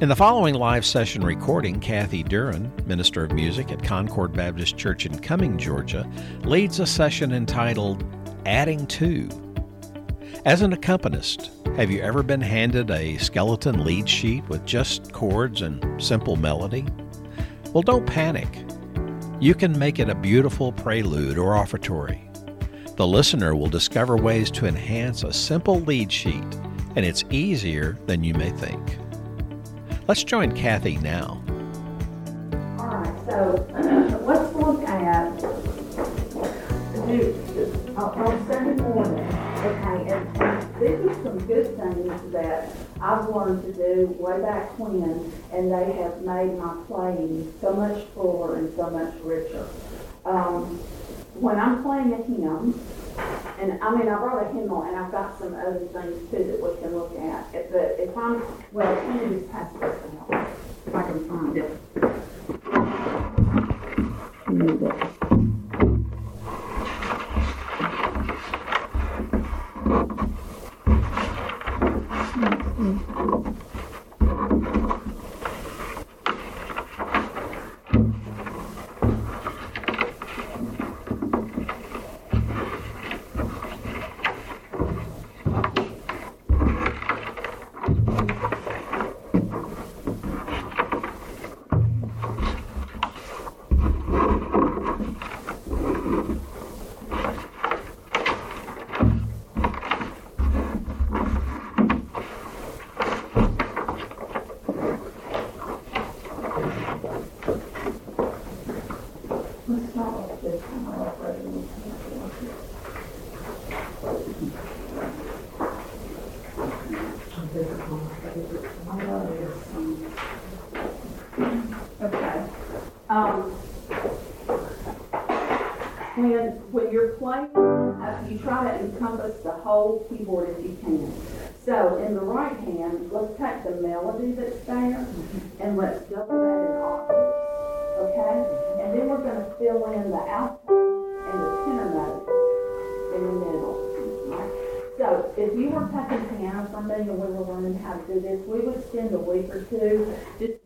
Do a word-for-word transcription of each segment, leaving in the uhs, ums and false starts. In the following live session recording, Kathy Duren, Minister of Music at Concord Baptist Church in Cumming, Georgia, leads a session entitled, Adding To. As an accompanist, have you ever been handed a skeleton lead sheet with just chords and simple melody? Well, don't panic. You can make it a beautiful prelude or offertory. The listener will discover ways to enhance a simple lead sheet, and it's easier than you may think. Let's join Kathy now. All right, so let's look at the, uh, on Sunday morning, okay, and these are some good things that I've learned to do way back when, and they have made my playing so much fuller and so much richer. Um, when I'm playing a hymn, and I mean, I brought a hymnal, and I've got some other things, too, that we can look at. If, the, if I'm, well, let me just pass this out, if I can find it. Move it. Okay. Um, when, when you're playing, uh, you try to encompass the whole keyboard if you can. So in the right hand, let's take the melody that's there and let's double that in octaves. Okay? And then we're going to fill in the alto and the tenor notes in the middle. So if you were taking piano from me and we were learning how to do this, we would spend a week or two just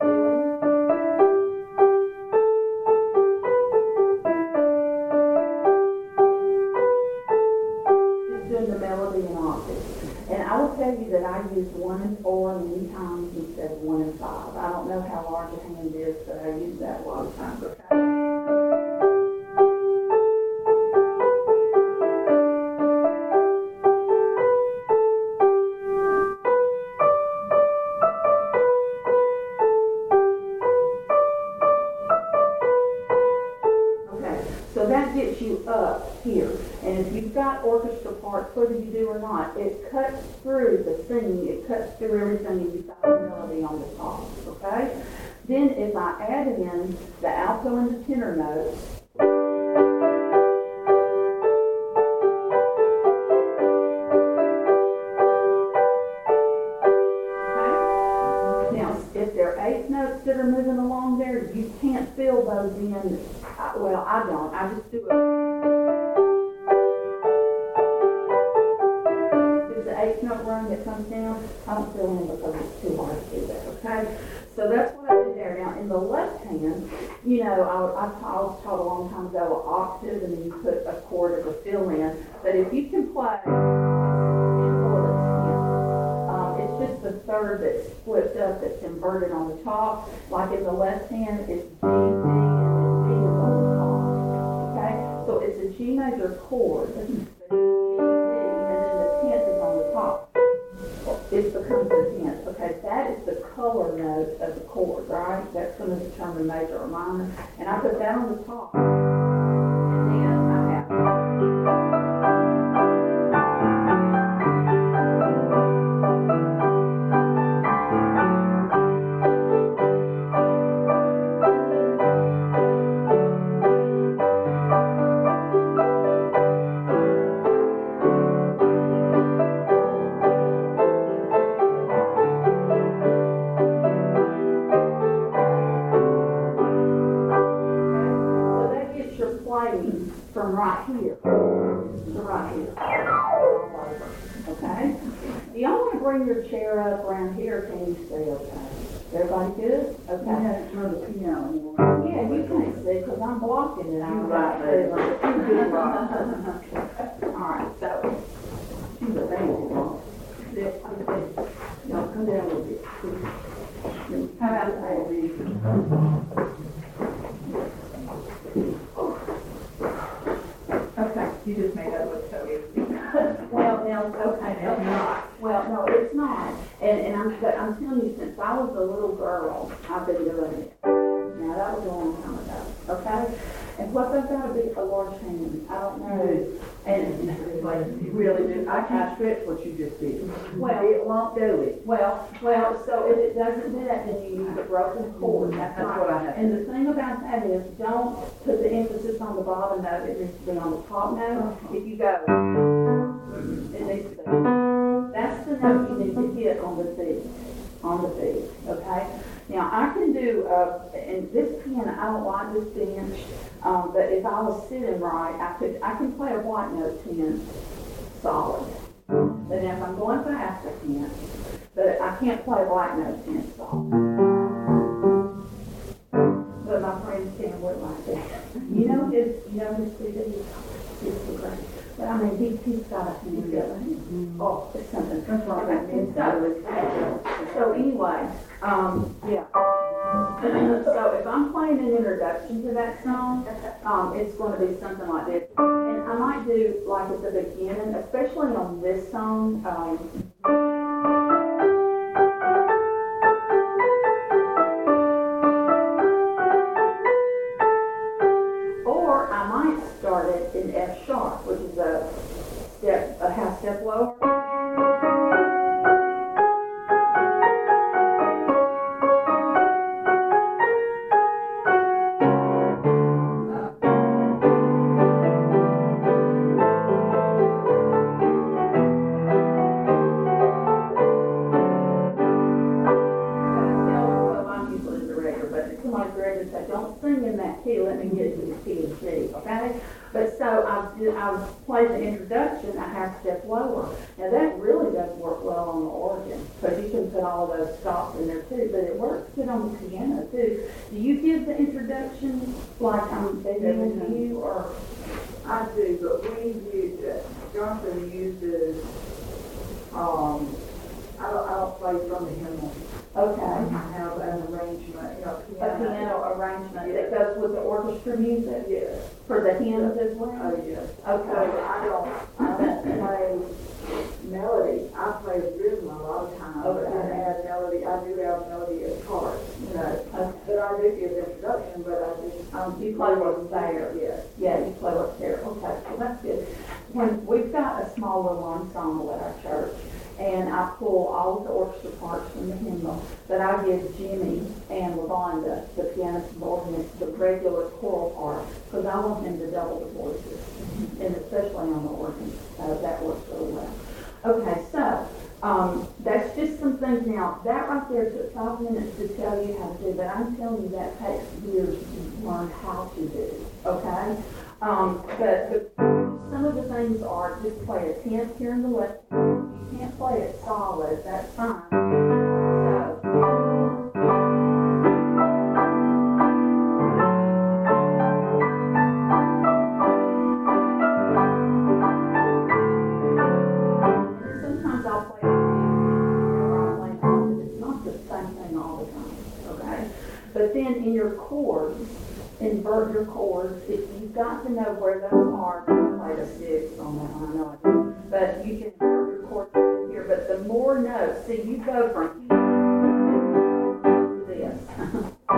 doing the melody and octaves. And I will tell you that I used one and four many times instead of one and five. I don't know how large a hand is, but I use that a lot of times. Gets you up here, and if you've got orchestra parts, whether you do or not, it cuts through the singing, it cuts through everything, and you've got the melody on the top, okay? Then if I add in the alto and the tenor notes, okay? Now, if there are eighth notes that are moving along there, you can't fill those in. I, well, I don't. I just do it. There's the eighth note rung that comes down. I don't fill in because it's too hard to do that, okay? So that's what I did there. Now, in the left hand, you know, I, I, I was taught a long time ago an octave, and then you put a chord of a fill in. But if you can play, um, it's just the third that's flipped up, that's inverted on the top. Like in the left hand, it's D. G major chord, and then the tenth is on the top. It becomes the tenth. Okay, that is the color note of the chord, right? That's going to determine major or minor. And I put that on the top. And then I have from right here to right here. Okay? Do y'all want to bring your chair up around here? Can you stay okay? Everybody good? Okay. You have to turn the piano on. Yeah, you can sit, because I'm walking and I'm right there. Alright, so. She's a thankful one. Y'all come down a little bit. How about the baby? Okay, you just made that look so easy. Well, now, okay, now not. Well, no, it's not. And, and I'm, but I'm telling you, since I was a little girl, I've been doing it. Now, that was a long time ago, okay? And what they've got to be a large hand, I don't know. You and you really do. I can't stretch what you just did. Well, it won't do it. Well, well. So if it doesn't do that, then you use a broken cord. That's, That's right. what I have. And the thing about that is, don't put the emphasis on the bottom note. It needs to be on the top note. If you go, it needs to go. That's the note you need to hit on the feet, on the feet, okay? Now, I can do, uh, and this pen, I don't like this bench, um, but if I was sitting right, I could, I can play a white note ten solid. But if I'm going fast, I can't. But I can't play white note ten solid. But my friends can work like that. You know his, you know his feet, he's the greatest. But I mean, he, he's got a hand mm-hmm. Oh, it's something. That's wrong. Right. So, so anyway, um, yeah. So if I'm playing an introduction to that song, um, it's going to be something like this. And I might do, like at the beginning, especially on this song, um, started in F sharp, which is a step, a half step lower. The introduction, a half step lower. Now that really does work well on the organ, because you can put all those stops in there too, but it works good on the piano too. Do you give the introduction like I'm doing with you, or? I do, but we use it. Johnson uses, um, I don't, I don't play from the hymnal. Okay. I have an arrangement, you know, piano. A piano arrangement yes. That goes with the orchestra music? Yes. For the hymns as well? Oh, yes. Okay. So I don't, I don't play melody. I play rhythm a lot of times. Okay. I add melody. I do have melody as parts, you know. Okay. But I do give introduction, but I do. Um, you play what's there. Yes. Yeah, you play what's there. Okay, well, that's good. When we've got a small little ensemble at our church, and I pull all of the orchestra parts from the hymnal, but I give Jimmy and LaVonda, the pianist and organist, the regular choral part, because I want them to double the voices, and especially on the organ, so that works really well. Okay, so um, that's just some things. Now, that right there took five minutes to tell you how to do, but I'm telling you that takes years to learn how to do, okay? Um, but the, some of the things are just play a tenth here in the left. You can't play it solid, that's fine. So, sometimes I'll play it or I'll play it, but it's not the same thing all the time, okay? But then in your chords, invert your chords. If you've got to know where those are, you play the six on that one, I know I do. But you can invert your chords here, but the more notes, see, you go from here to this. It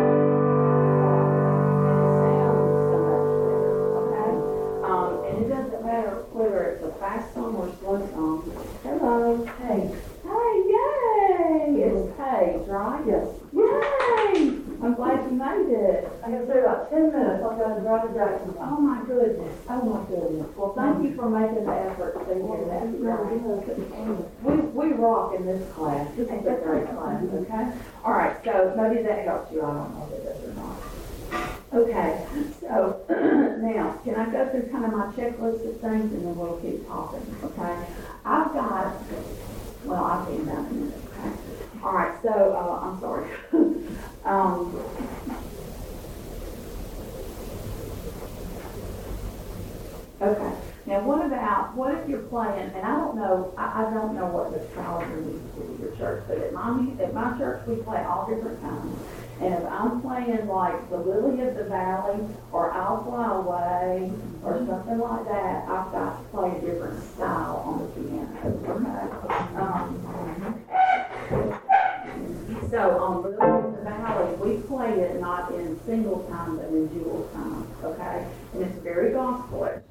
sounds so much better, okay? Um, and it doesn't matter whether it's a fast song or a slow song. Hello, hey. Hey, yay! It's Paige, right? Yes. Yay! I'm glad you made it. I got to say about ten minutes. I'll go and drive to Jacksonville. Oh my goodness. Oh my goodness. Well, thank you for making the effort to be here. That's great. We we rock in this class. This is a great class. Okay. All right. So maybe that helps you. I don't know if it does or not. Okay. So now can I go through kind of my checklist of things and then we'll keep talking. Okay. I've got. Well, I've been about a minute. Okay. All right. So uh, I'm sorry. Um, okay. Now, what about, what if you're playing, and I don't know, I, I don't know what the calendar needs to be at your church, but at my, at my church, we play all different times. And if I'm playing like the Lily of the Valley, or I'll Fly Away, or something like that, I've got to play a different style on the piano. Um, so on Lily of the Valley, we play it not in single time, but in dual time, okay? And it's very gospelish.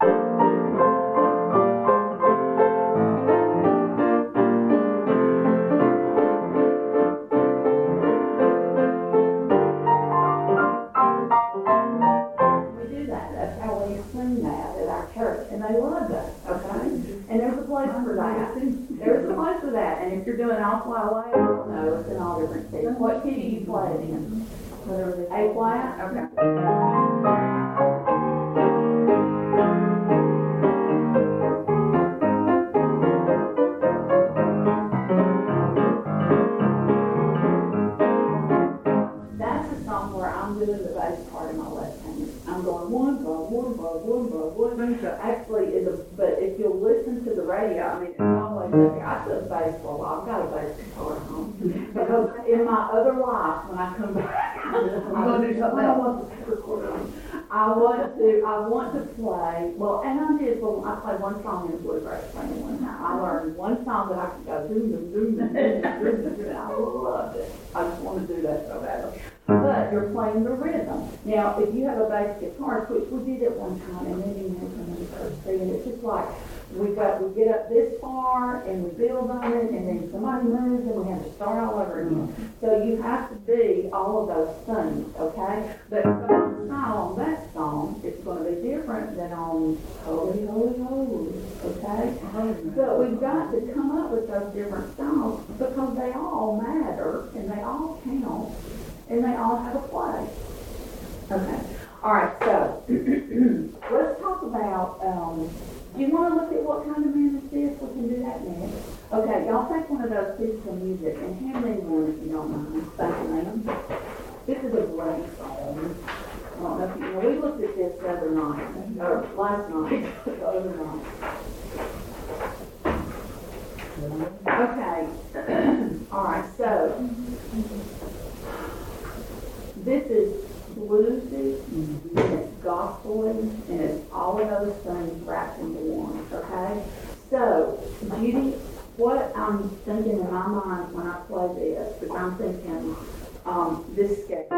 What key do you play it in? A flat? Okay. That's a song where I'm doing the bass part in my left hand. I'm going one, one, one, one, one, one, one. Actually, it's a, but if you'll listen to the radio, I mean, it's always okay. I took bass for a while. I've got a bass guitar at home. Because in my other life, when I come back, I want to I want to I want to play well, and I did. Well, I played one song in the bluegrass playing one night. I learned one song that I could go zoom, zoom, zoom, zoom, zoom, zoom. I loved it. I just want to do that so badly. But you're playing the rhythm. Now, if you have a bass guitar, which we did at one time, and then you mentioned in the first three, and it's just like. We got we get up this far and we build on it, and then somebody moves, and we have to start all over again. So you have to be all of those things, okay? But the style on that song is going to be different than on Holy, Holy, Holy, okay? But we've got to come up with those different styles because they all matter and they all count and they all have a place. Okay. All right. So let's talk about. Um, You want to look at what kind of music this? We can do that next. Okay, y'all take one of those pieces of music and hand me one if you don't mind. Thank you. This is a great song. I don't know if you know. We looked at this the other night, or last night, the other night. Okay. All right. So this is bluesy. Mm-hmm. Gospel and it's all of those things wrapped into one, okay? So, Judy, what I'm thinking in my mind when I play this, because I'm thinking um, this scale.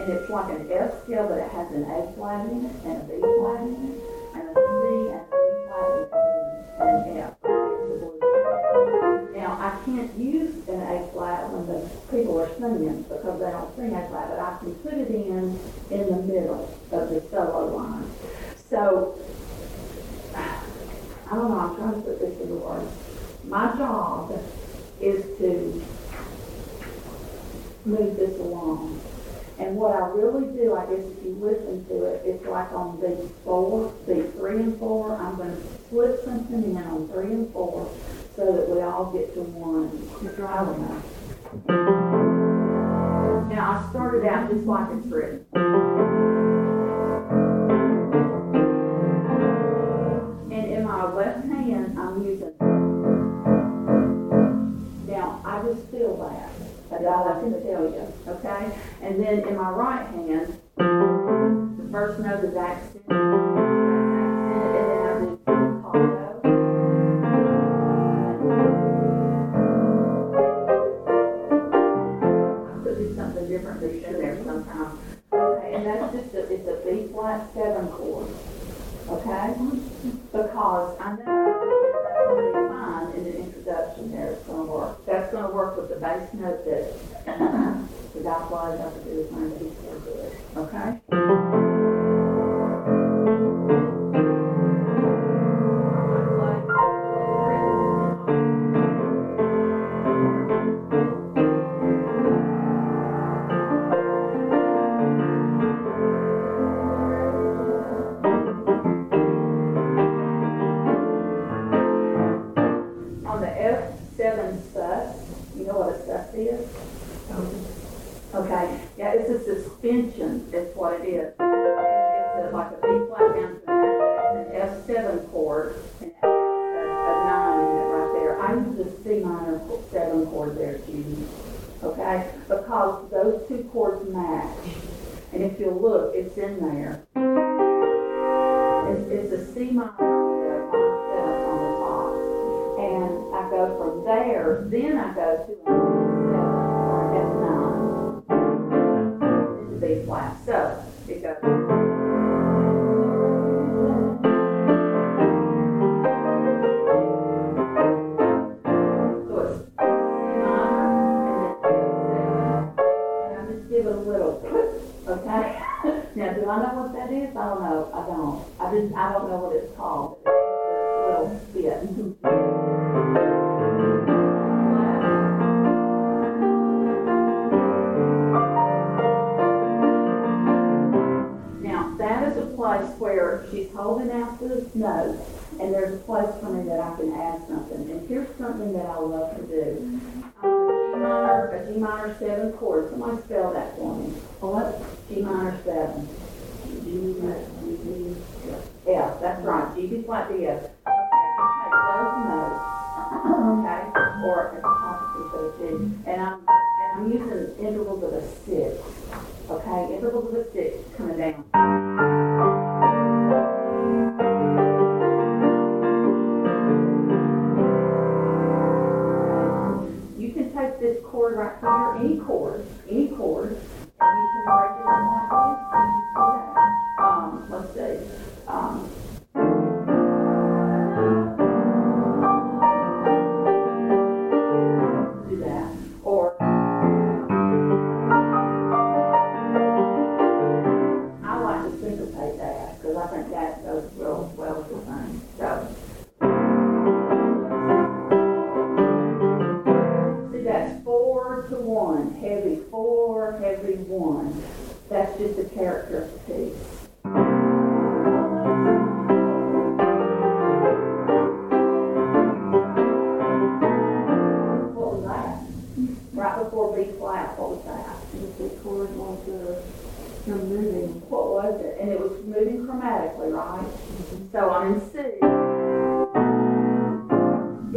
And it's like an F scale, but it has an A flat in it, and a B flat in it, and a C, and a B flat in it, and an F. Now, I can't use an A flat when the people are singing because they don't sing A flat, but I can put it in in the middle of the solo line. So, I don't know, I'm trying to put this into words. My job is to move this along. And what I really do, I guess if you listen to it, it's like on beat four, beat three and four, I'm going to slip something in on three and four. So that we all get to one. Now I started out just like it's written. And in my left hand, I'm using. Now I just feel that. I can tell you, okay? And then in my right hand, the first note is accent. Seven chords, okay? Because I know that's going to be fine in the introduction there. It's going to work. That's going to work with the bass note that the guy flies up to do his mind, but he's going to do it, okay? Seven chord and a, a, a nine right there. I use a C minor seven chord there, Judy. Okay? Because those two chords match. And if you look, it's in there. It's, it's a C minor seven on the top. And I go from there, then I go to an F nine. It's a B flat. So it goes. Now, do I know what that is? I don't know. I don't. I didn't. I don't know what it's called. It's a little bit. Now, that is a place where she's holding out this note, and there's a place for me that I can add something. And here's something that I love to do. I'm a G minor, a G minor seven chord. Somebody spell that for me. What? G minor seven. G minor, G B, yeah, that's right. G B flat D F. Okay, you take those notes, okay, or an apostrophe for the G. And I'm and I'm using intervals of a six, okay, intervals of a six coming down. This chord right here, any chord, any chord, and you can break it down like this, and you do that. Um, let's see. Um, do that. Or I like to syncopate that because I think that goes real well with the thing. So one, heavy four, heavy one. That's just a character of the piece. What was that? Right before B flat, what was that? The chord was the moving. What was it? And it was moving chromatically, right? Mm-hmm. So I'm in C.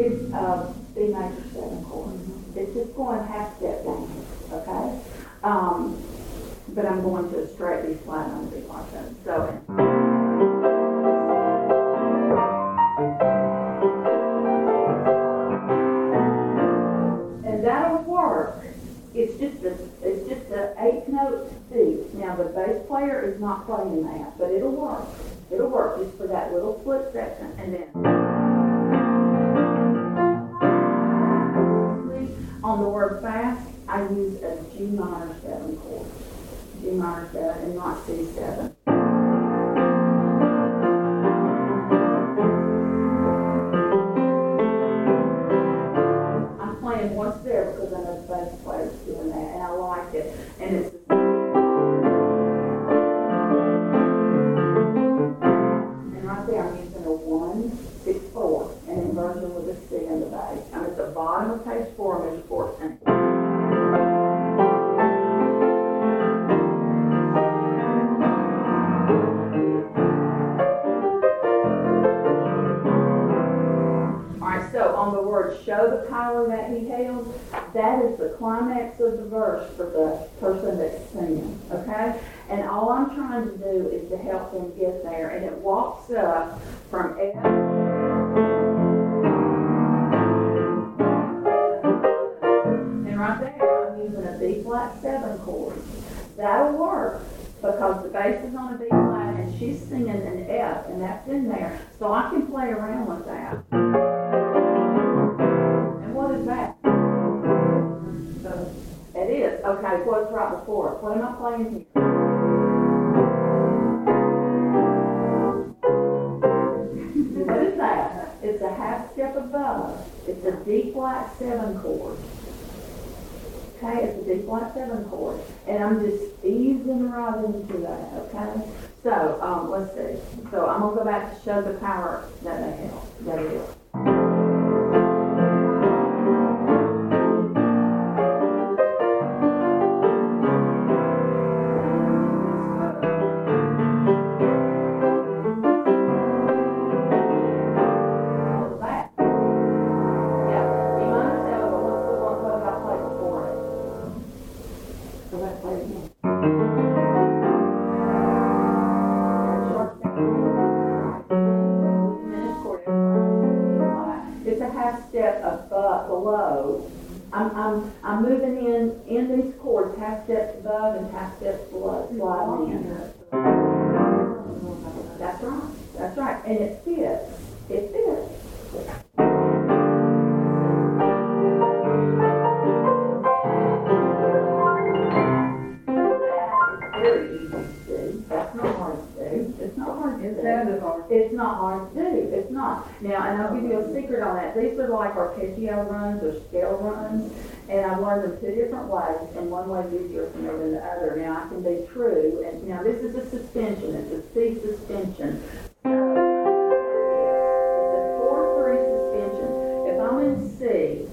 It's uh, B major seven chord. It's just going half step down, okay? Um, but I'm going to a straight B flat on the B flat seven. So, and that'll work. It's just a, it's just the eighth note beat. Now the bass player is not playing that, but it'll work. It'll work just for that little split section, and then. On the word fast, I use a G minor seven chord. G minor seven and not C seven. I'm playing what's there because I know the bass player's doing that and I like it. And it's and right there I'm using a one, six, four, and inversion with a C in the bass. I'm at the bottom of page four, measure fourteen. Alright, so on the word show the power that he held, that is the climax of the verse for the person that's singing, okay? And all I'm trying to do is to help them get there, and it walks up from F. B-flat seven chord. That'll work because the bass is on a B-flat and she's singing an F and that's in there. So I can play around with that. And what is that? So it is. Okay, what's right before it? What am I playing here? What is that? It's a half step above. It's a D-flat seven chord. Okay, it's a D flat seven chord, and I'm just easing right into that, okay? So, um, let's see. So I'm going to go back to show the power that they held. That it is. step above, below. I'm I'm I'm moving in in these chords, half steps above and half steps below, sliding in. That's right. That's right. And it fits. It fits. It's not hard to do. It's not. Now, and I'll give you a secret on that. These are like arpeggio runs or scale runs, and I've learned them two different ways, and one way is easier for me than the other. Now, I can be true, and now this is a suspension. It's a C suspension. It's a four three suspension. If I'm in C,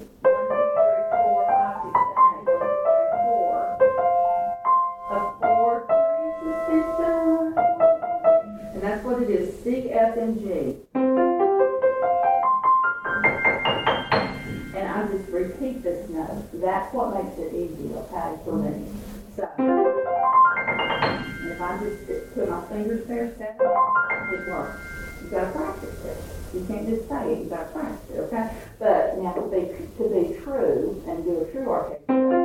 C, F, and G. And I just repeat this note. That's what makes it easy, okay, for me. So, if I just put my fingers there, seven, it works. You've got to practice it. You can't just say it. You've got to practice it, okay? But now, to be, to be true and do a true arpeggio.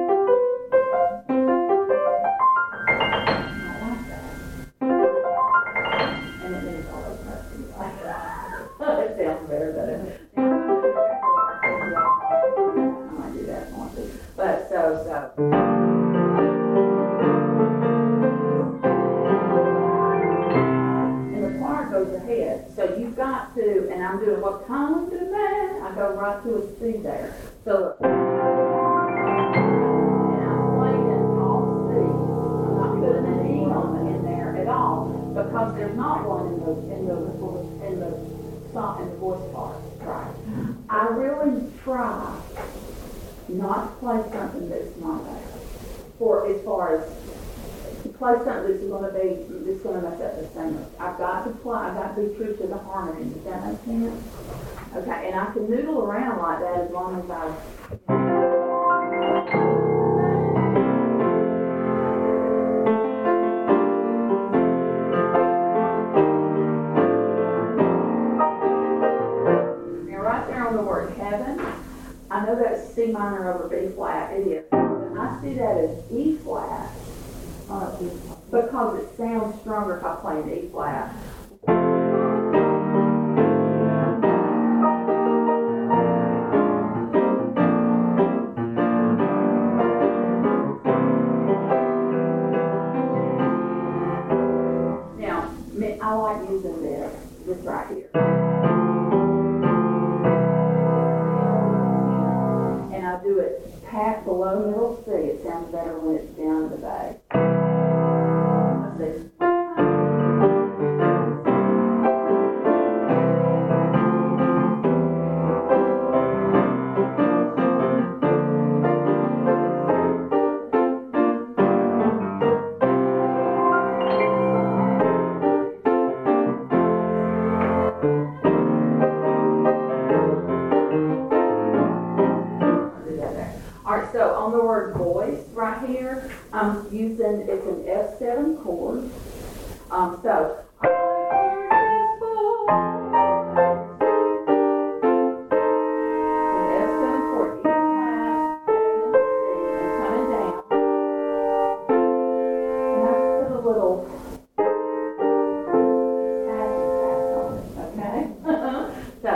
I'm doing what comes to that, I go right to a C there. So, and I'm playing all C. I'm not putting an E on in there at all, because there's not one in the in the in the song in the voice part. Right. I really try not to play something that's not there. For as far as to play something that's going to be, that's going to mess up the singer. I've got to play, I've got to be true to the harmony. Does that make sense? Okay, and I can noodle around like that as long as I... Now right there on the word heaven, I know that's C minor over B flat, it is. But I see that as E flat. Uh, because it sounds stronger if I play an E flat. Now, I like using this, this right here. And I do it pat below middle C. It sounds better when it's down in the bass. Using, it's an F seven chord. Um, so, I can't explore. An F seven chord, E flat, A, and C, and coming down. And I put a little passing pass on it, okay? So.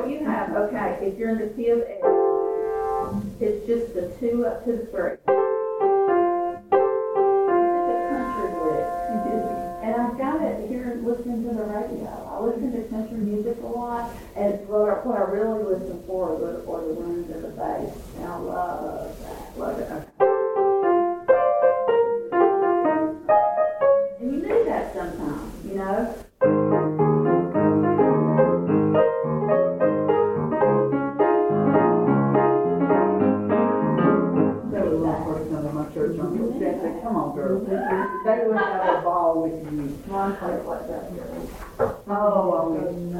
what you have. Okay, if you're in the key of A, it's just the two up to the three. And I've got it here listening to the radio. I listen to country music a lot, and what I really listen for are the, are the runs and the bass. And I love that. Love it. Okay. And you need that sometimes, you know? Come on, girl. They would have a ball with you. Why play like that, girl? Oh, I mean,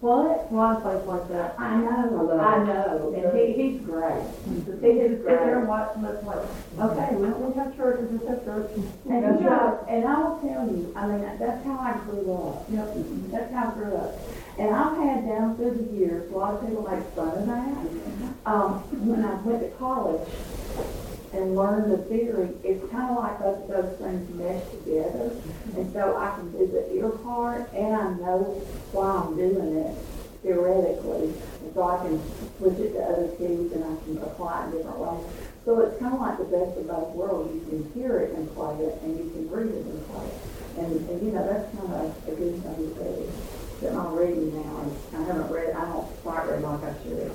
what? Why play like that? I know. I, I know. And he, he's great. He is great. Sit there and watch him play. Okay, well, we have churches. We have churches. And, and, you know, and I'll tell you, I mean, that's how I grew up. Yep. That's how I grew up. And I've had down through the years, a lot of people make fun of that. Um, when I went to college, and learn the theory, it's kind of like those, those things mesh together. And so I can do the ear part, and I know why I'm doing it theoretically. And so I can switch it to other keys, and I can apply it in different ways. So it's kind of like the best of both worlds. You can hear it and play it, and you can read it and play it. And, and you know, that's kind of a good thing to do. That I'm reading now, and I haven't read, I don't quite read like I should.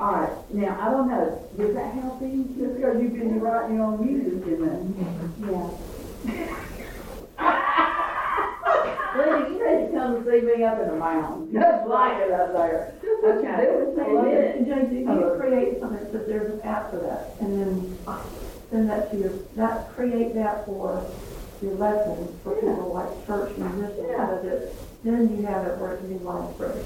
All right, now, I don't know, does that help you? Just because you've been writing your own music, isn't it? Yeah. Lady, you had to come and see me up in the mountain. Just like it up there. Just what okay. you do. Well, listen, J D, you create something, but there's an app for that. And then send that to your, that, create that for your lessons for yeah. people like church musicians. Yeah. It, then you have it where it can be library.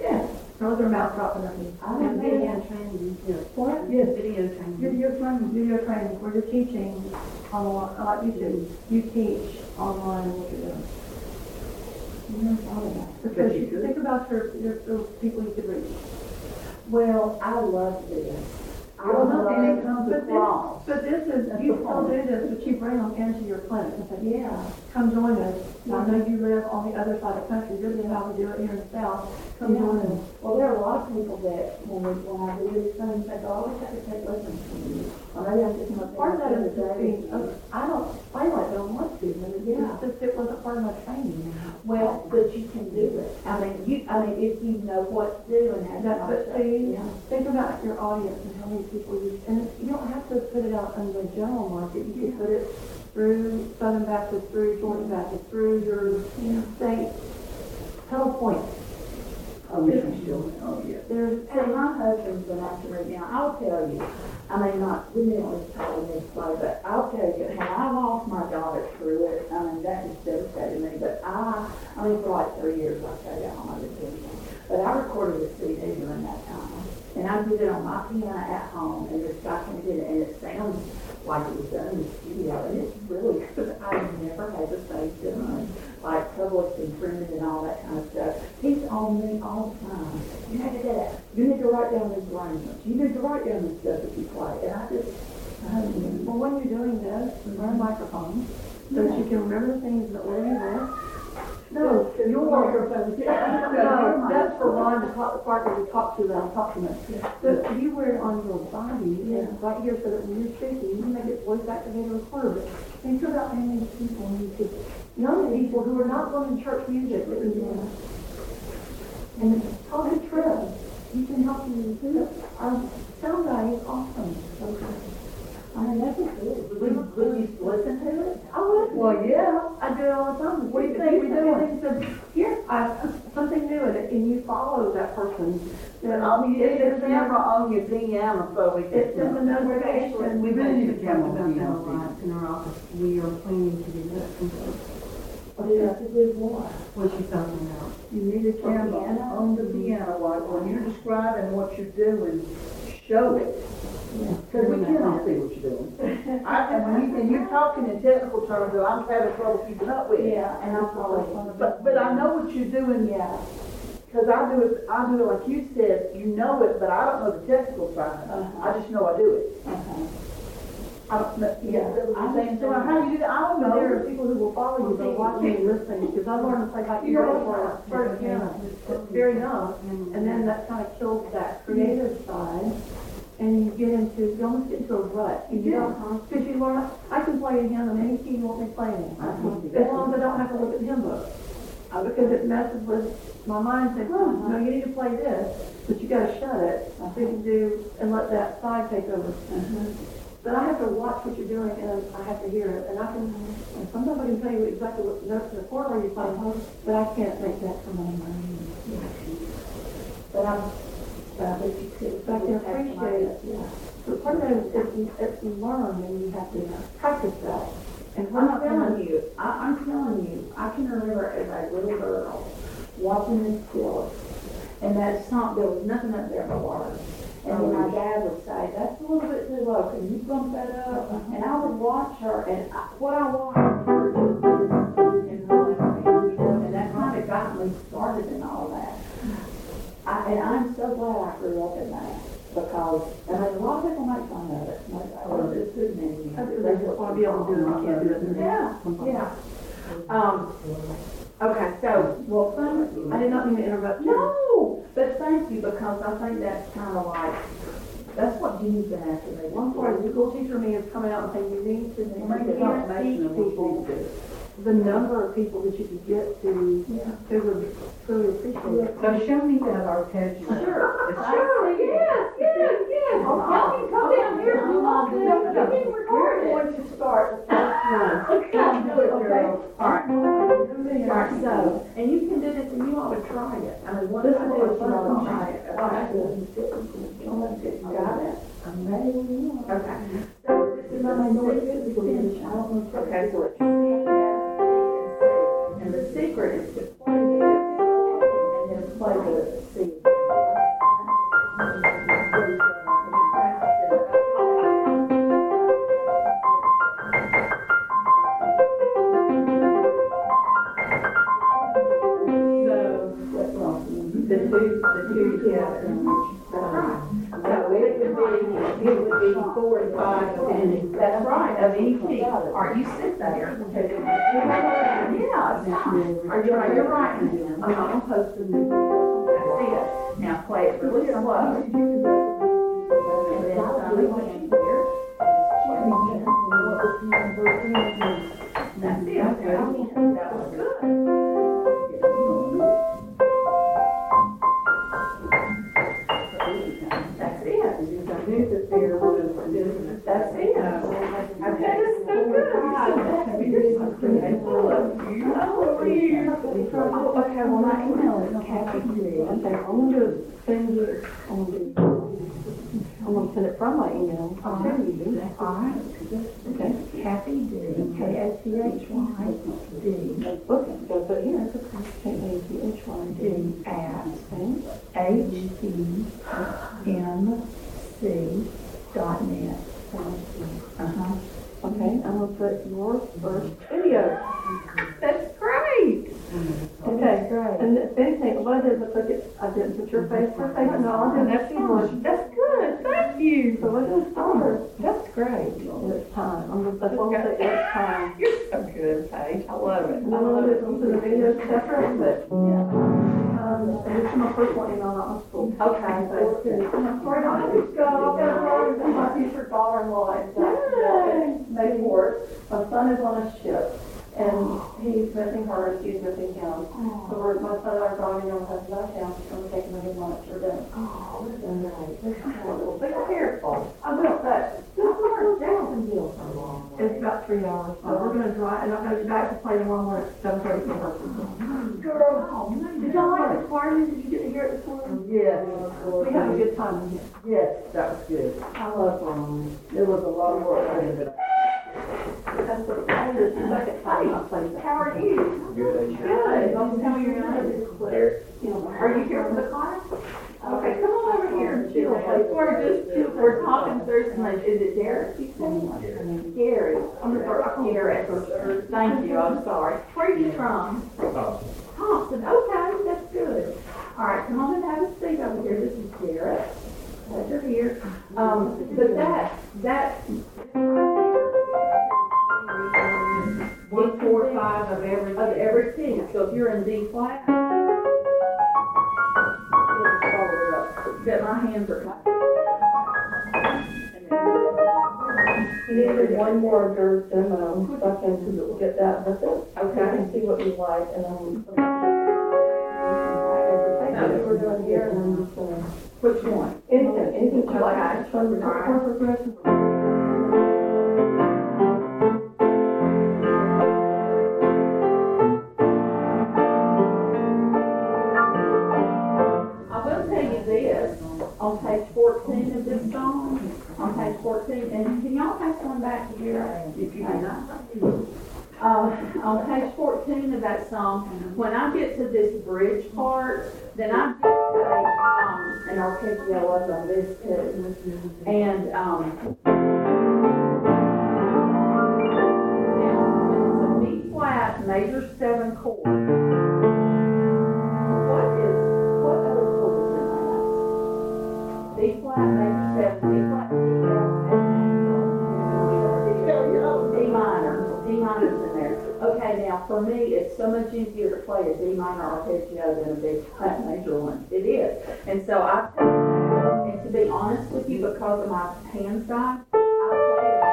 Yeah. Throw them out, drop them in. I have video training. Yeah. What? Yes, video training. You're, you're from video training where you're teaching online, uh, like you do. You teach online what you're doing. You never thought of that. Because you think about your, your, your people you could reach. Well, I love video. I well, love and it comes across. But this is, That's you still do this, but you bring them into your clinic and say, yeah, come join us. Yeah. I know you live on the other side of the country. This is how we do it here in the South. Come yeah. join us. Well, there are a lot of people that, when we when I do these things, they always have to take lessons from you. Or maybe I'm just not part of that is just being, I don't play like I don't want to. Yeah. It's just, it wasn't part of my training. Well, but you can do it. I mean, you, I mean, if you know what to do and have that. But see, yeah. think about your audience and how many people you, and you don't have to put it out in the general market. You can put it through Southern Baptist, through Georgia Baptist, through your yeah. state. Pedal Point. Oh, yeah. Oh, yeah. There's, and my husband's an actor right now. I'll tell you, I mean, not, we didn't always call him this way, but I'll tell you, when I lost my daughter through it, I mean, that just devastated me, but I, I mean, for like three years, I stayed out on my decision. But I recorded a C D during that time. And I did it on my piano at home, and just got to do it, and it sounds like it was done in the studio, and it's really, because I've never had the stage done, like published and printed and all that kind of stuff. He's on me all the time. You had to do that. You need to write down these arrangements. You need to write down this stuff that you play. And I just, um, well, when you're doing this, learn microphones, so yeah. that you can remember things that were in there. No, your microphones. Yeah. No, that's for Ron, the partner we talked to that I'm talking about. Yeah. So you wear it on your body, yeah. right here, so that when you're speaking, you make it voice activated recorded. Think about how many people need to, young people who are not learning church music, but you know. And talk to Trev. He can help you do it. Our sound guy is awesome. Okay. I mean, that's good. Would, would you listen to it? I would. Well, yeah. I do it all the time. What do you think we're doing? So, here, I, something new in it, and you follow that person. Then I'll be there. It's never on your pianophobic. It's just another action. We've been to the camera about that a lot in our office. We are planning to do that. What do you have to do more? What you talking about? You need a camera on the piano. Like when you're describing what you're doing, show it. Because yeah. we cannot see what you're doing. I, and, when you, and you're talking in technical terms that I'm having trouble keeping up with. Yeah, and I'm following. But, but I know what you're doing. Yeah. Because I do it. I do it like you said. You know it, but I don't know the technical side. Uh-huh. I just know I do it. Uh-huh. I, but, yeah, I think so. How do you do that? I don't know. There are people who will follow you, but watching and listening, because I learned it's like I hear it first, yeah, very young, and then that kind of kills that creative side, and you get into, you almost get into a rut. You do, because you learn. I can play a hymn on any key you want me playing, as long as I don't have to look at the hymn book, because it messes with my mind. Saying, oh, no, you need to play this, but you got to shut it so you can do and let that side take over. But I have to watch what you're doing, and I have to hear it. And I can, and sometimes I can tell you exactly what notes in the chord are you playing, but I can't make that from my mind. Yeah. But I'm, but I think you could. But I can appreciate it. Yeah. But part of it is it's, it's learned, and you have to practice that. And I'm, I'm telling you, I, I'm telling you, I can remember as a little girl walking in school, and that song, there was nothing up there but water. And then my dad would say, that's a little bit too low, can you bump that up? Uh-huh. And I would watch her, and I, what I watched, and, you know, and that kind of got me started in all that. I, and I'm so glad I grew up in that, because, and I mean, a lot of people make fun of it. Like, oh, this is me. They just want to be able to do it, I can't do it. Yeah, yeah. Um, okay, so, well, fun, I did not mean to interrupt you. No! But thank you, because I think that's kind of like, that's what Jesus has to do. One part of the school teacher me is coming out and saying, you need to bring the information of people, the number of people that you can get to, yeah, to really, really appreciate it. So show me that arpeggio. Sure, it's sure, yes, yes, yes. Y'all can come down here if you want to. We're going to start the first one. Okay, okay. All right. So, and you can do this, and you ought to try it. I mean, what this I do is you ought to try it. All right. Got it? I'm ready when you are. Okay. So, this is my north finish. I don't know. Okay, so it's you. And the secret is to play this, and then play the C. Of any key. Or you sit there. Yeah, or you're right, you're right. I'm not going to post the music. That's it. Now play it really slow. And then suddenly when you hear, that's it. That was good. Oh, okay, well, my email is Kathy Duren. Okay, I'm going to send you, I'm going to send it from my email. I'll tell you do that. All right. Okay. Kathy Duren, K A T H Y, D. Okay, so put here. K A T H Y, D. At H C M C dot net. Uh-huh. Okay, I'm going to put your first video. That's great. Okay, great. And if anything, what I did was look at, I didn't put your face, her face, and all, and that's good. That's good. Thank you. So what is summer? That's great. It's time. I'm going to say it's time. You're so good, Paige. I love it. I love it. I'm going to do this separate, but yeah. Um, and this is my first one in our school. Okay, so it's good. I'm sorry, I'm going to go. I'm going to go to my future daughter-in-law. Yay! Mayport. My son is on a ship. And he's missing her, and she's missing him. Oh. So we're, my son and I are driving down with us to that house, and we're taking them in lunch or dinner. Oh, what a nice. This is horrible. Be careful. I will, but this is Jacksonville for a long way. It's about three hours. So we're going to drive, and I'm going to be back to play tomorrow morning at seven thirty for her. Girl, oh, did y'all like the choir music? Did you get to hear it this morning? Yes. We had a good time in here. Yes, that was good. I love them. It was a lot of work. That's what I did. How are you? Good. Good. Don't tell me you're not this clear. Are you here from the class? Okay, come on over here. We're just we're talking Thursday night. Is it Derek? You said Derek. I'm sorry, Derek. Thank you. I'm sorry. Where are you from? Thompson. Thompson. Okay, that's good. All right, come on and have a seat over here. This is Derek. Glad you're here. Um, but that that. at my hands are clapping. You needed one more Gerv demo, so I can get that with it. Okay. I can see what you like, and um, I think we're doing here, and I'm just going to... Which one? Anything, anything you like. Which one? All right. On page fourteen of this song, on page fourteen, and can y'all pass one back here if you do not? Um, on page fourteen of that song, when I get to this bridge part, then I dictate um, an arpeggio up on this too, and um, now when it's a B flat major seven chord. B flat, major seven, B flat, D minor, D minor, D minor's in there. Okay, now for me, it's so much easier to play a D minor arpeggio than a B flat major one. It is, and so I, and to be honest with you, because of my hand size, I play it on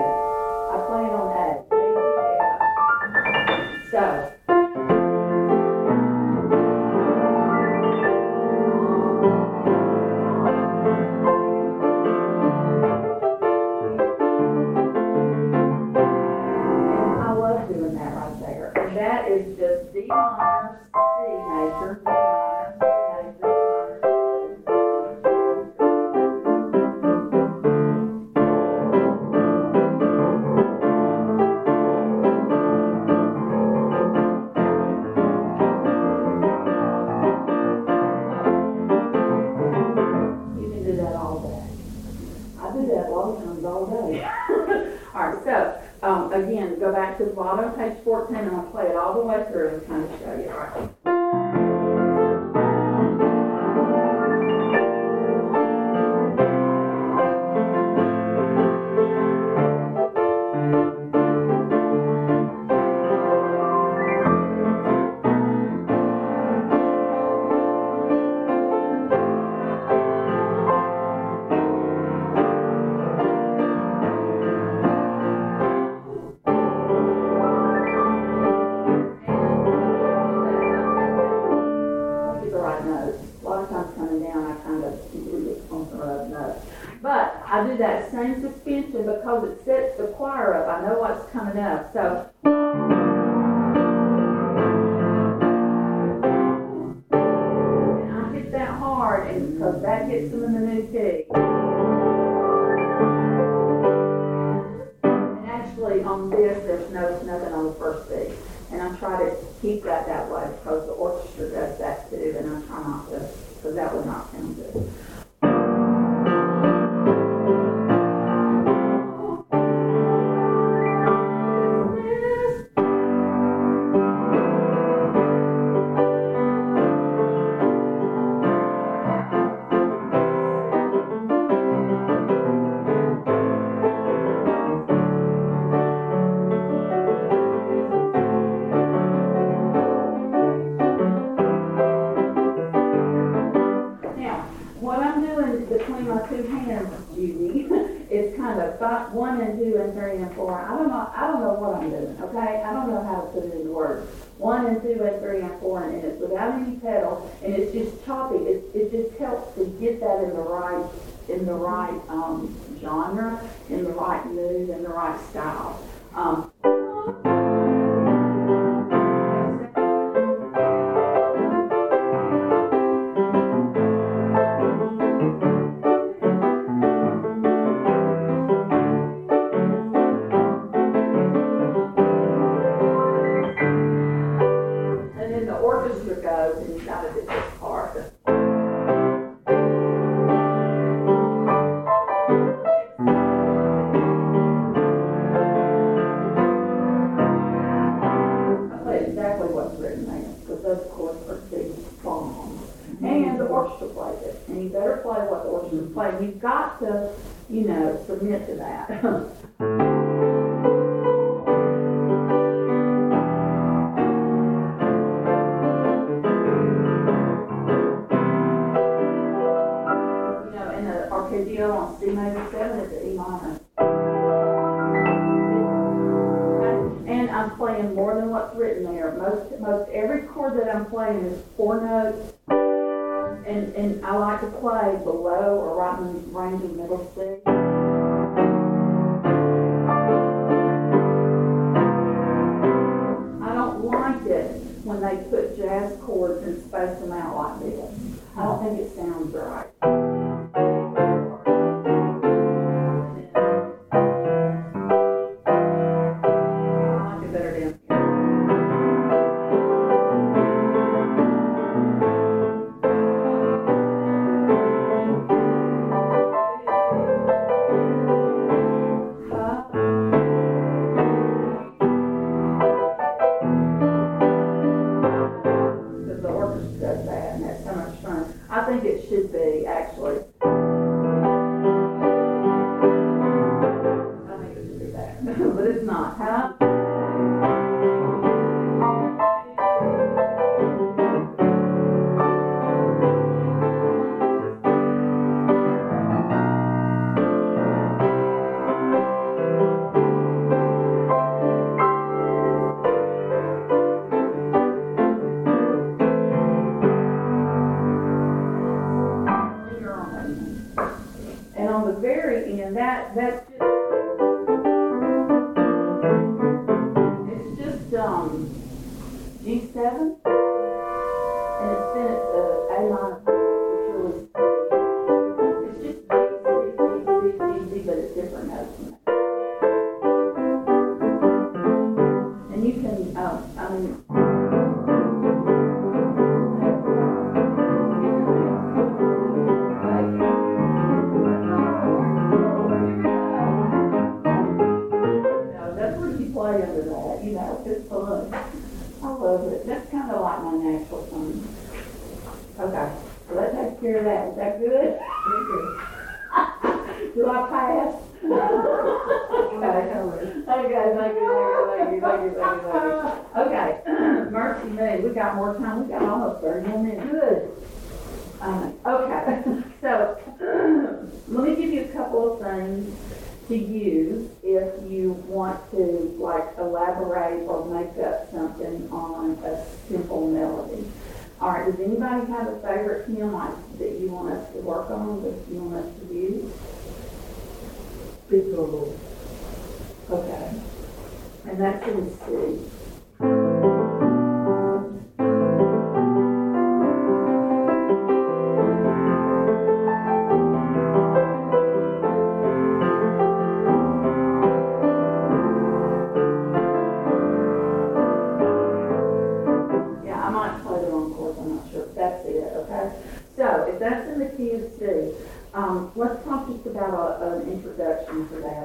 A. I play it on A. A, D, F. So. can deal on C major seven at the E minor. And I'm playing more than what's written there. Most most every chord that I'm playing is four notes. And and I like to play below or right in the range of middle C. I don't like it when they put jazz chords and space them out like this. I don't think it sounds right.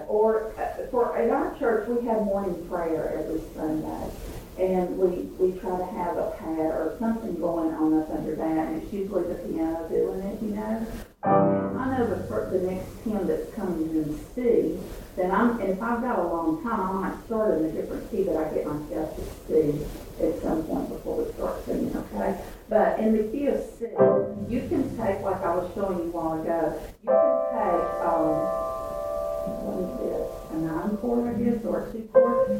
What chord did I change to? Anybody?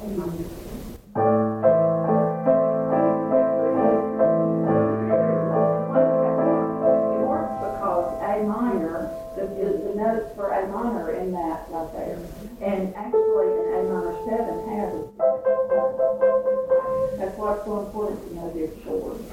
because A minor is the notes for A minor in that right there, and actually an A minor seven has it. That's why it's so important to know your chord.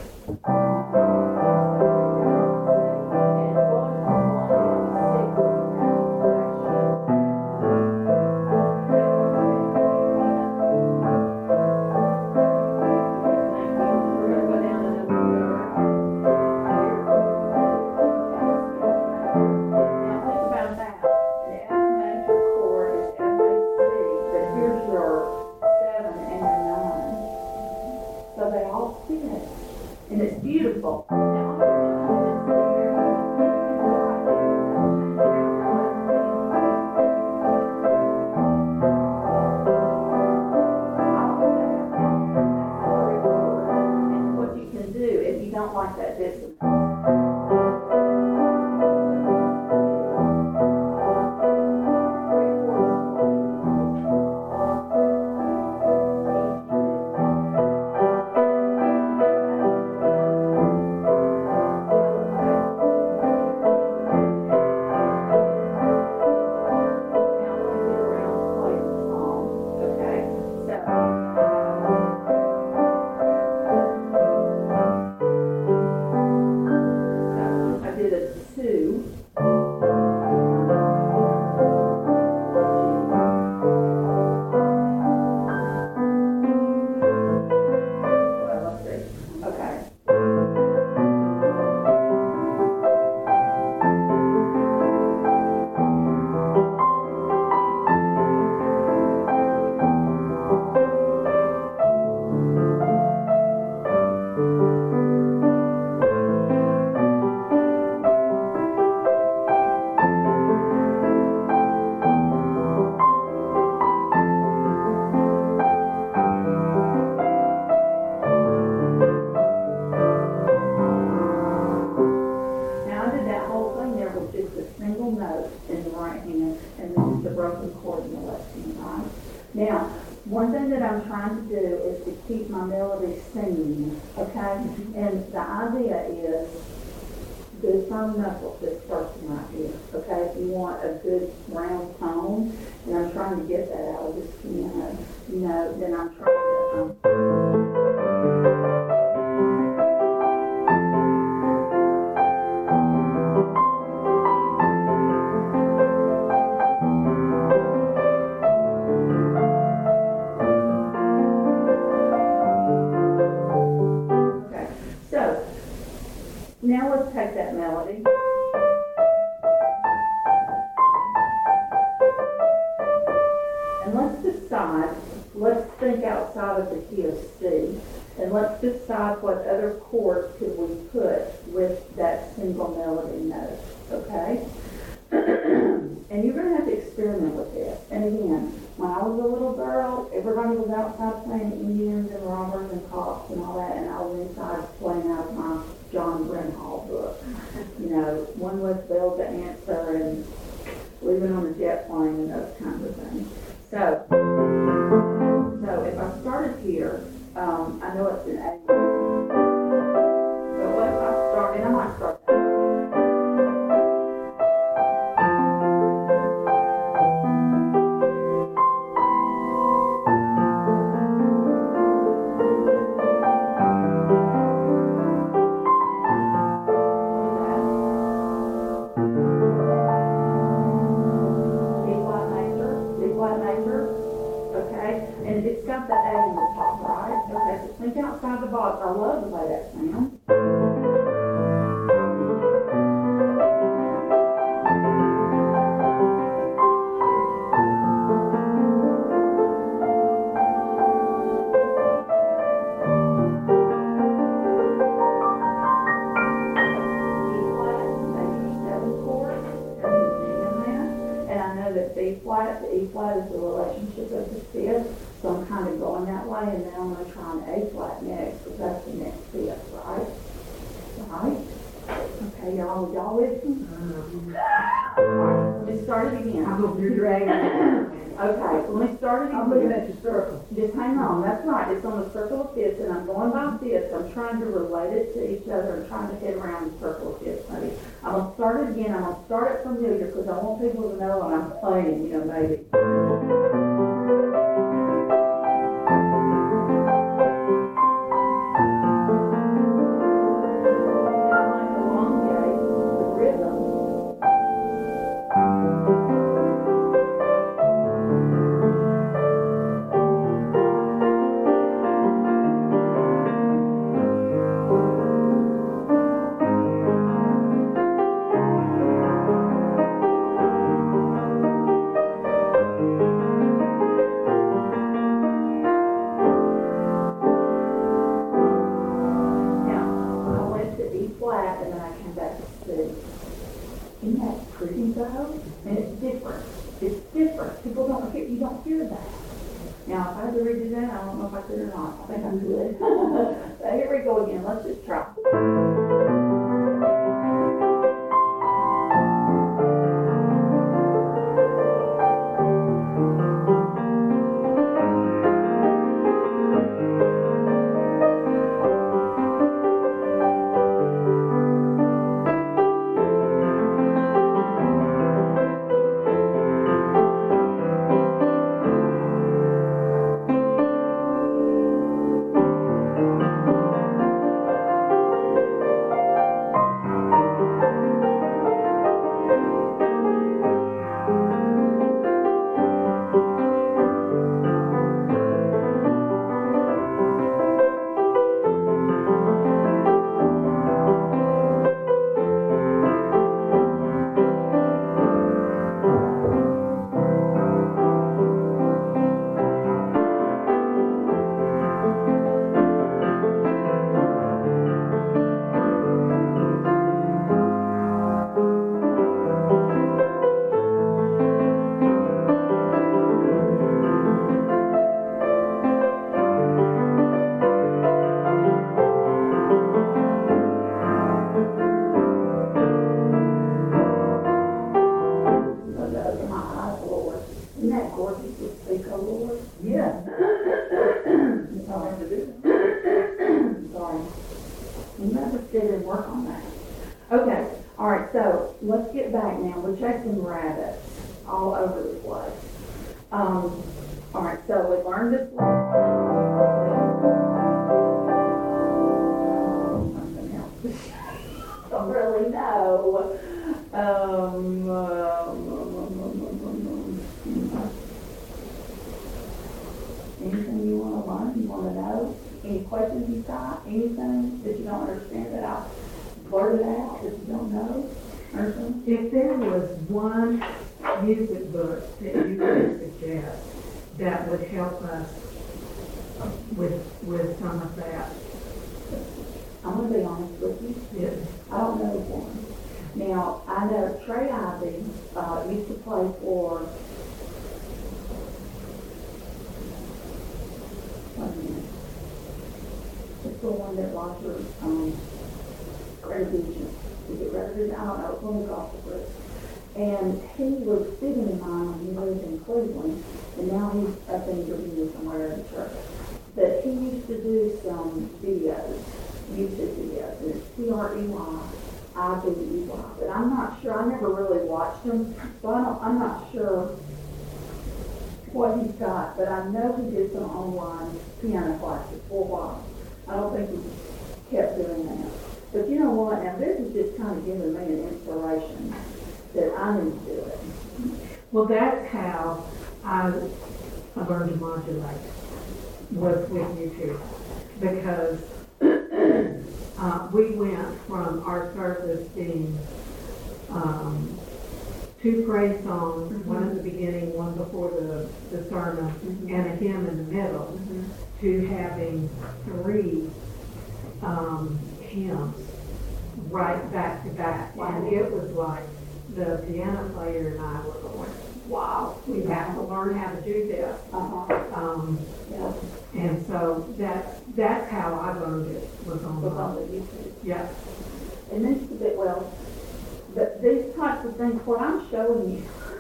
Okay, so let me start it again. I'm looking at your circle. Just hang on. That's right. It's on the circle of fifths, and I'm going by fifths. I'm trying to relate it to each other and trying to head around the circle of fifths. Maybe. I'm going to start it again. I'm going to start it familiar because I want people to know I'm playing, you know, maybe.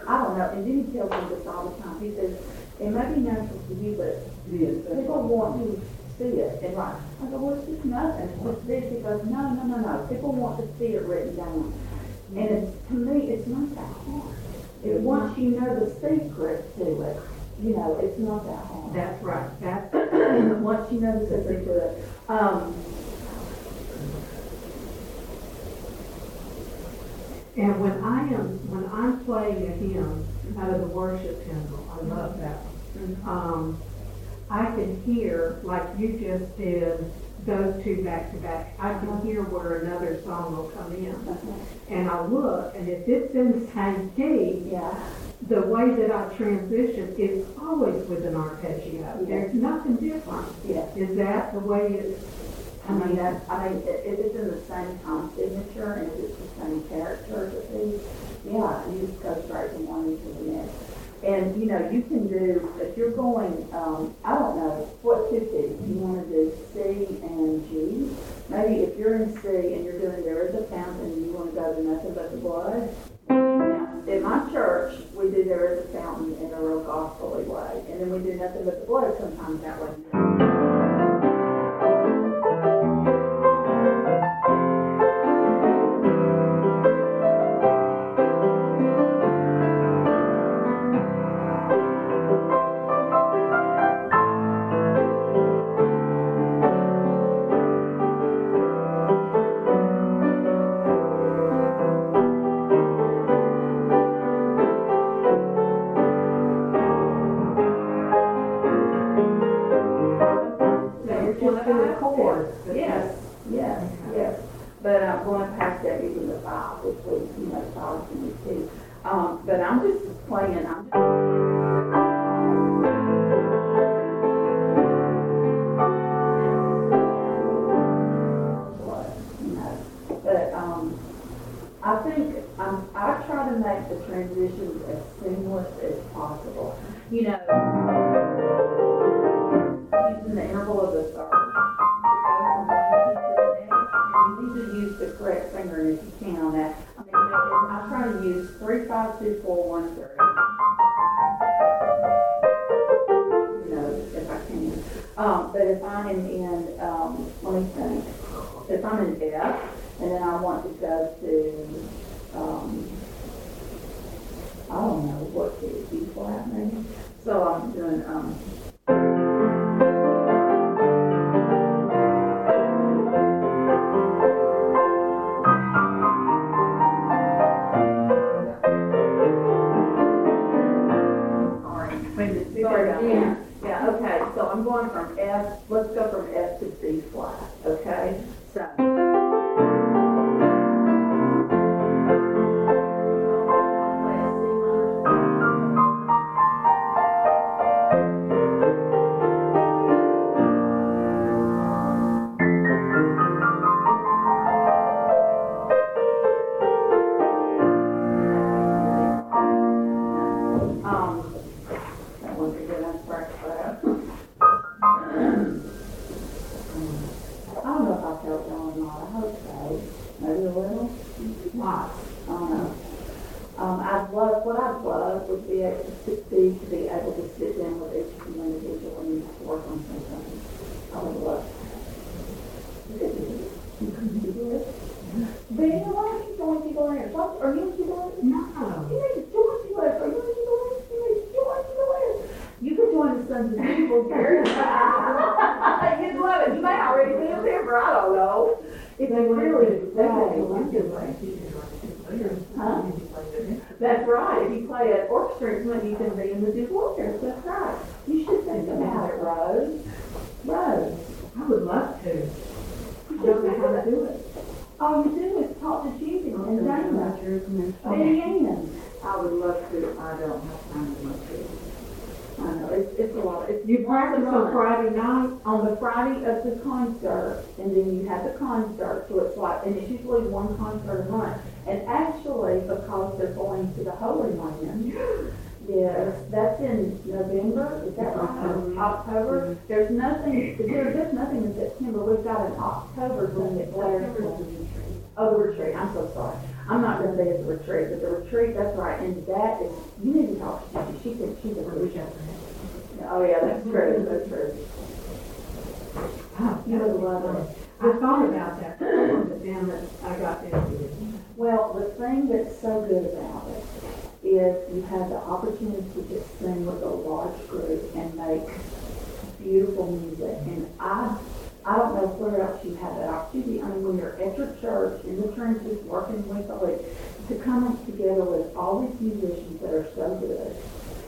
I don't know. And Vinny tells me this all the time. He says, it may be natural to you, but yes, people want to see it. And like, I go, well, it's just nothing. What's this? He goes, no, no, no, no. People want to see it written down. Mm-hmm. And it's, to me, it's not that hard. It, once you know the secret to it, you know, it's not that hard. That's right. That's once you know the secret to it. Um, And when I am, when I'm playing a hymn out of the worship hymnal, I love that one. Um, I can hear, like you just did, those two back to back. I can hear where another song will come in, and I look, and if it's in the same key, yeah. The way that I transition is always with an arpeggio. Yeah. There's nothing different. Yeah. Is that the way it's? I mean, that's, I mean, if it's in the same time signature and it's the same character, yeah, you just go straight from one to the next. And, you know, you can do, if you're going, um, I don't know, what to do. You want to do C and G. Maybe if you're in C and you're doing There Is a Fountain and you want to go to Nothing But the Blood. Now, in my church, we do There Is a Fountain in a real gospel-y way. And then we do Nothing But the Blood sometimes that way. October, when it blares. Oh, retreat. I'm so sorry. I'm not going to say it's a retreat, but the retreat, that's right. And that is, you need to talk to Gigi. She said she's a Christian. Oh, yeah, that's true. That's true. Oh, you would love her. I thought about that, but then I got there. Well, the thing that's so good about it is you have the opportunity to sing with a large group and make beautiful music. And I I don't know where else you have that opportunity. I mean, when you're at your church, in the trenches, working with the league, to come together with all these musicians that are so good,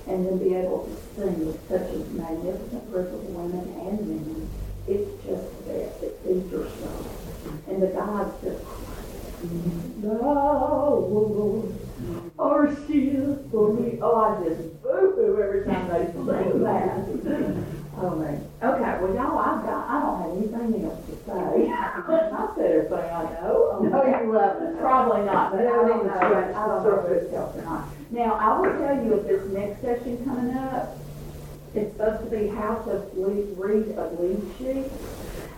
and then be able to sing with such a magnificent group of women and men, it's just the best. It feeds your soul. And the guys just, no, are still for me. Oh, I just boo-boo every time they sing that. Oh, man. Okay, well, y'all, I've got, I don't have anything else to say. I said everything I know. Oh, no, you love it. Probably not, but I don't know. I don't know if it's helped or not. Now, I will tell you, if this next session coming up, it's supposed to be House of Lead, Read of Lead Sheep.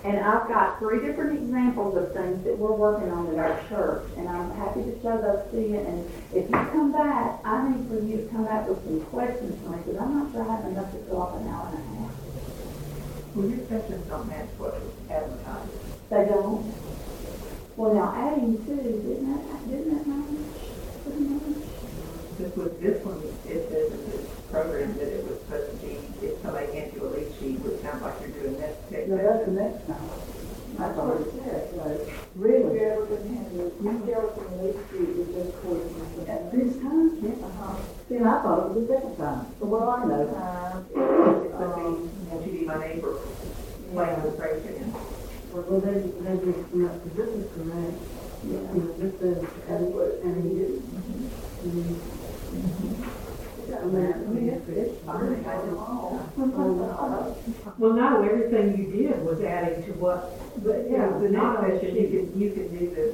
And I've got three different examples of things that we're working on at our church. And I'm happy to show those to you. And if you come back, I need for you to come back with some questions for me, because I'm not sure I have enough to fill up an hour and a half. Well, your sessions don't match what was advertised. They don't? Well, now, adding to, didn't that, didn't that match? Didn't that match? This was, this one, it says in this program that it was supposed to be, if somebody hands you a lead sheet, which sounds like you're doing this. That, no, that's the next time. That's what it said. Like, really? You're ever going to have your, you're ever going to lead sheet with just coordinating. At this time? Yeah. Uh-huh. Then I thought it was a different time. But well, I know. Uh, it could um, be. To be my neighbor, playing the praise band. Well, they, they just, you know, because this is correct. Yeah. You know, this is, and, and he did. I mean, it's, it's fine. I know all. Well, no, everything you did was adding to what, but, yeah, the next session, you could, you could do this.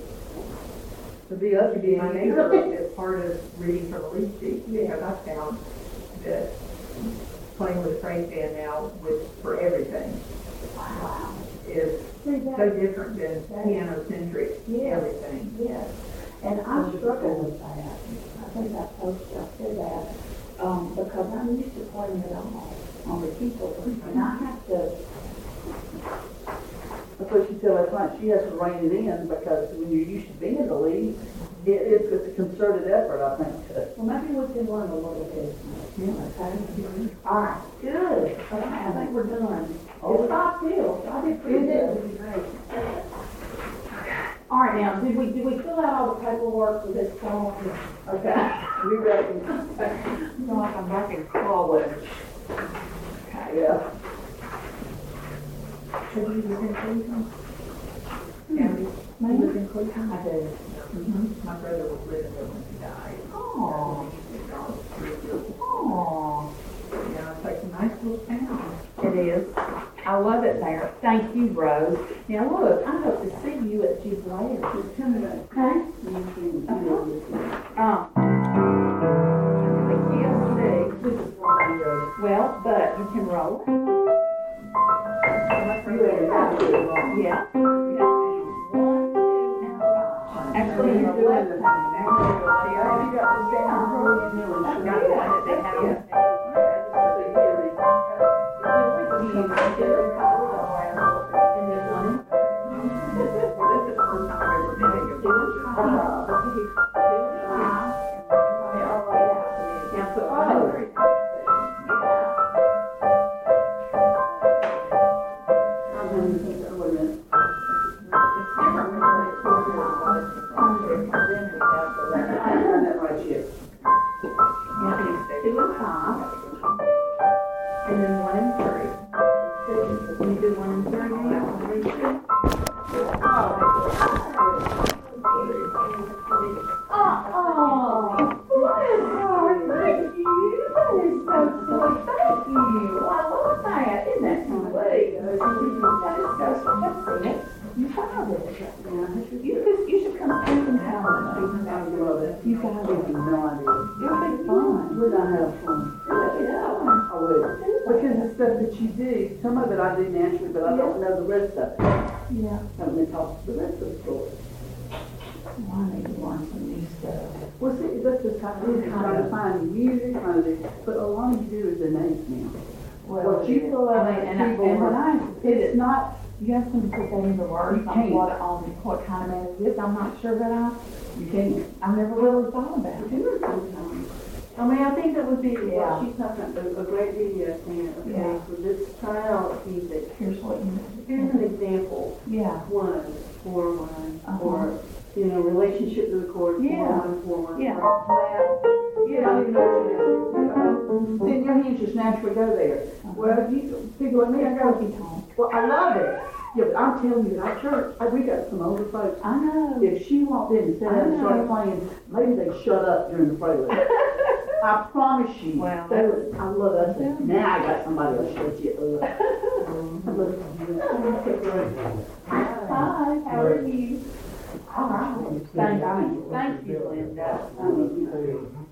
To be up to be my neighbor as part of reading from a lead sheet. Yeah, I found that playing with a praise band now with for everything wow. is exactly. so different than piano-centric yes. everything. Yes, and I'm struggling with that. I think I posted up to that um, because I'm used to playing it all on the keyboard, and I have to. That's what she said last night. She has to rein it in because when you're used to being in the lead, it, it's, it's a concerted effort, I think. Too. Well, maybe we can learn a little bit. Yeah. Okay. Mm-hmm. All right. Good. Okay. I think we're done. Oh, it's five pills. I did pretty good. Okay. All right. Now, did we did we fill out all the paperwork for this call? Okay. We ready? Okay. You know, I'm back in college. Okay. Yeah. Should we use inclusion? Yeah. Maybe use inclusion. I do. Mm-hmm. My brother was living there when he died. Oh. Oh. Yeah, it's like a nice little town. It is. I love it there. Thank you, Rose. Now, look, I hope to see you at Jubilee. It's coming up. Okay? Uh-huh. Um, I think yesterday, well, but you can roll. You yeah. yeah. Actually, you do have the time. Actually, I got the down program. Not the one that they had on the stage. And this one? This is the first time I've ever been in your church. Uh-huh. Yeah, so I was very I don't know the rest of it. Yeah. Something that talks to the rest of the story. why are you learning some new stuff? Well, see, that's just how it is. Trying to find music, trying to do, but all long you do is innate now. Well, what you feel I mean, and people, I, and when I, it's it. Not, you have some things the words on what, on what kind of man it is. I'm not sure that I, you can't, I never really thought about it. Sometimes. I mean, I think that would be, yeah. Well, she's talking about a, a great video saying, okay, yeah. So this child sees it. Here's what you mean. Here's an example. Yeah. One, for one, uh-huh. Or, you know, relationship to the court, yeah. One, for one. Yeah. Well, you know, you know what you then your hands just naturally go there. Uh-huh. Well, you people like me, I got to be tall. Well, I love it. Yeah, but I'm telling you, our church, we got some older folks. I know. If she walked in and sat down and started playing, maybe they shut up during the playlist. I promise you. Wow. They were, I love us. Yeah. Now I got somebody else to shut you up. Hi, how are you? All right. Thank you, Linda.